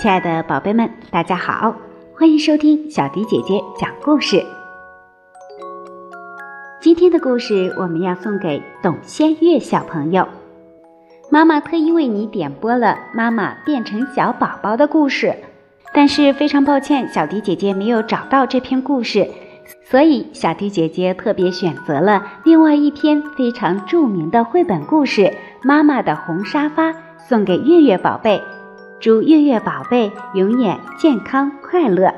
亲爱的宝贝们，大家好，欢迎收听小迪姐姐讲故事。今天的故事我们要送给董仙月小朋友，妈妈特意为你点播了妈妈变成小宝宝的故事，但是非常抱歉，小迪姐姐没有找到这篇故事，所以小迪姐姐特别选择了另外一篇非常著名的绘本故事《妈妈的红沙发》送给月月宝贝，祝月月宝贝永远健康快乐。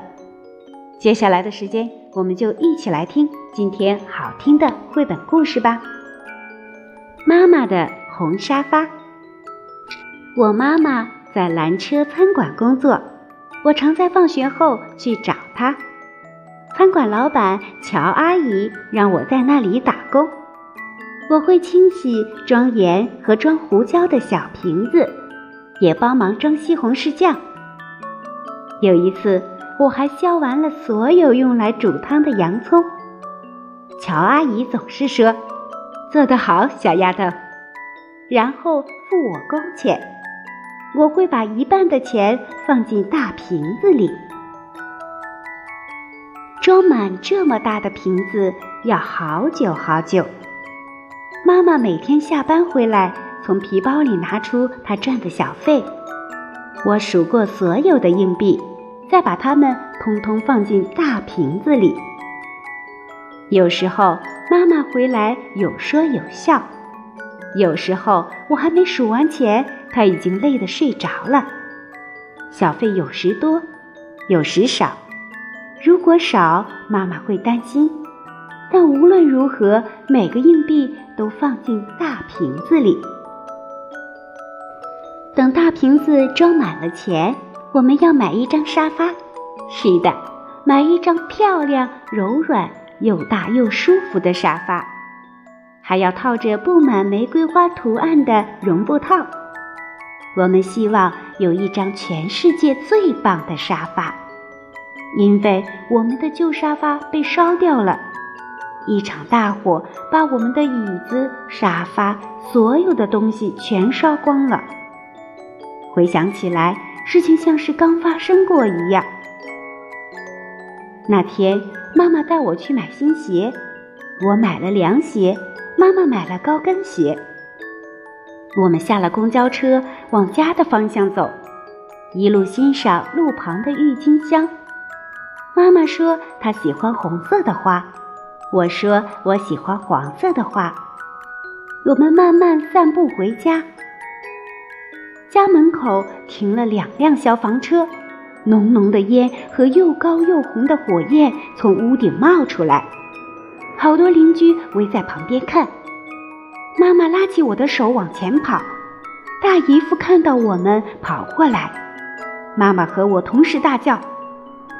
接下来的时间，我们就一起来听今天好听的绘本故事吧。妈妈的红沙发。我妈妈在蓝车餐馆工作，我常在放学后去找她。餐馆老板乔阿姨让我在那里打工，我会清洗装盐和装胡椒的小瓶子，也帮忙装西红柿酱。有一次，我还削完了所有用来煮汤的洋葱。乔阿姨总是说：“做得好，小丫头。”然后付我工钱。我会把一半的钱放进大瓶子里。装满这么大的瓶子要好久好久。妈妈每天下班回来，从皮包里拿出他赚的小费，我数过所有的硬币，再把它们通通放进大瓶子里。有时候妈妈回来有说有笑，有时候我还没数完钱，她已经累得睡着了。小费有时多，有时少，如果少，妈妈会担心，但无论如何，每个硬币都放进大瓶子里。等大瓶子装满了钱，我们要买一张沙发。是的，买一张漂亮、柔软、又大又舒服的沙发，还要套着布满玫瑰花图案的绒布套。我们希望有一张全世界最棒的沙发，因为我们的旧沙发被烧掉了。一场大火把我们的椅子、沙发，所有的东西全烧光了。回想起来，事情像是刚发生过一样。那天，妈妈带我去买新鞋，我买了凉鞋，妈妈买了高跟鞋。我们下了公交车，往家的方向走，一路欣赏路旁的郁金香。妈妈说她喜欢红色的花，我说我喜欢黄色的花。我们慢慢散步回家。家门口停了2辆消防车，浓浓的烟和又高又红的火焰从屋顶冒出来，好多邻居围在旁边看。妈妈拉起我的手往前跑，大姨夫看到我们跑过来，妈妈和我同时大叫：“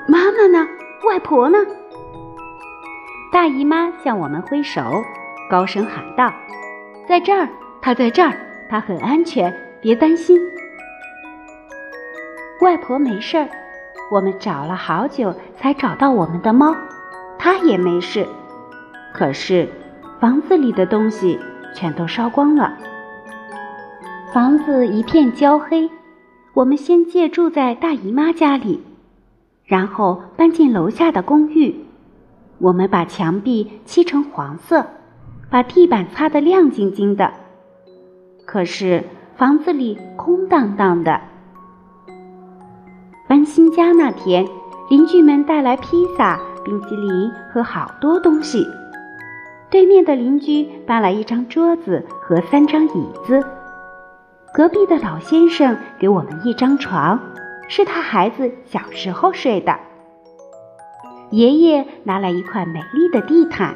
妈妈呢？外婆呢？”大姨妈向我们挥手，高声喊道：“在这儿，她在这儿，她很安全，别担心。”外婆没事儿，我们找了好久才找到我们的猫，它也没事。可是房子里的东西全都烧光了，房子一片焦黑。我们先借住在大姨妈家里，然后搬进楼下的公寓。我们把墙壁漆成黄色，把地板擦得亮晶晶的，可是房子里空荡荡的。搬新家那天，邻居们带来披萨、冰淇淋和好多东西。对面的邻居搬来一张桌子和3张椅子，隔壁的老先生给我们一张床，是他孩子小时候睡的。爷爷拿来一块美丽的地毯，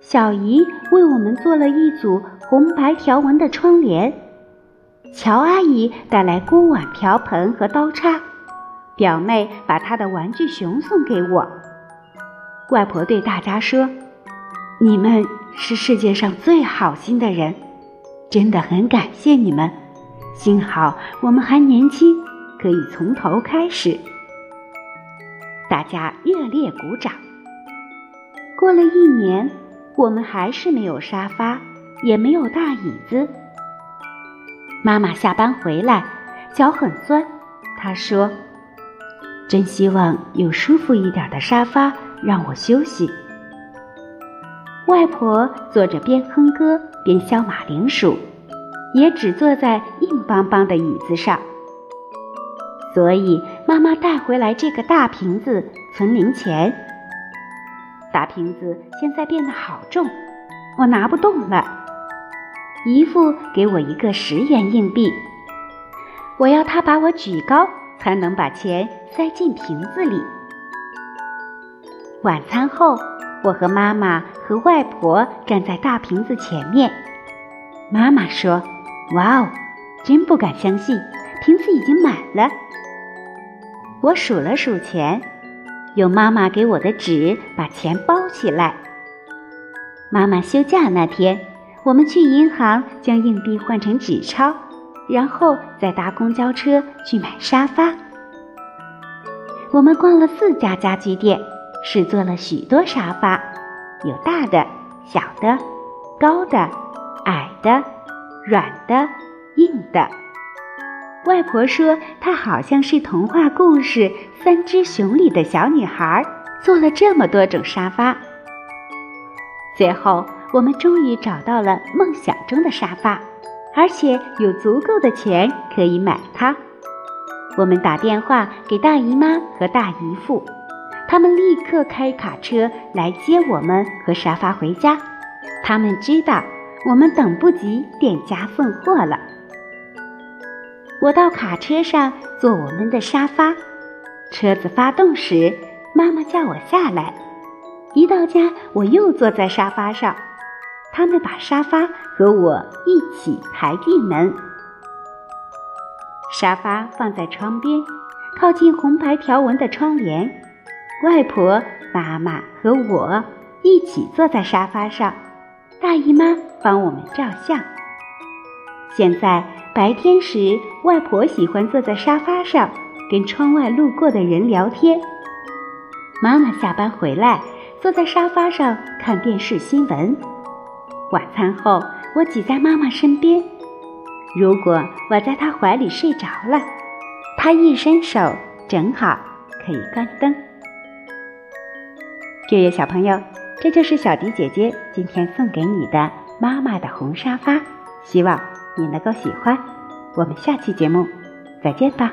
小姨为我们做了一组红白条纹的窗帘，乔阿姨带来锅碗瓢盆和刀叉，表妹把她的玩具熊送给我。外婆对大家说：“你们是世界上最好心的人，真的很感谢你们，幸好我们还年轻，可以从头开始。”大家热烈鼓掌。过了一年，我们还是没有沙发，也没有大椅子。妈妈下班回来，脚很酸，她说：“真希望有舒服一点的沙发让我休息。”外婆坐着边哼歌边削马铃薯，也只坐在硬邦邦的椅子上。所以妈妈带回来这个大瓶子存零钱。大瓶子现在变得好重，我拿不动了。姨父给我一个10元硬币，我要他把我举高才能把钱塞进瓶子里。晚餐后，我和妈妈和外婆站在大瓶子前面。妈妈说：“哇哦，真不敢相信，瓶子已经满了。”我数了数钱，用妈妈给我的纸把钱包起来。妈妈休假那天，我们去银行将硬币换成纸钞，然后再搭公交车去买沙发。我们逛了4家家具店，试坐了许多沙发，有大的、小的、高的、矮的、软的、硬的。外婆说她好像是童话故事《3只熊》里的小女孩，做了这么多种沙发。最后我们终于找到了梦想中的沙发，而且有足够的钱可以买它。我们打电话给大姨妈和大姨父，他们立刻开卡车来接我们和沙发回家。他们知道我们等不及店家送货了。我到卡车上坐我们的沙发，车子发动时，妈妈叫我下来。一到家，我又坐在沙发上，他们把沙发和我一起抬进门。沙发放在窗边，靠近红白条纹的窗帘。外婆、妈妈和我一起坐在沙发上，大姨妈帮我们照相。现在白天时，外婆喜欢坐在沙发上跟窗外路过的人聊天。妈妈下班回来，坐在沙发上看电视新闻。晚餐后，我挤在妈妈身边，如果我在她怀里睡着了，她一伸手正好可以关灯。这位小朋友，这就是小迪姐姐今天送给你的妈妈的红沙发，希望你能够喜欢。我们下期节目再见吧。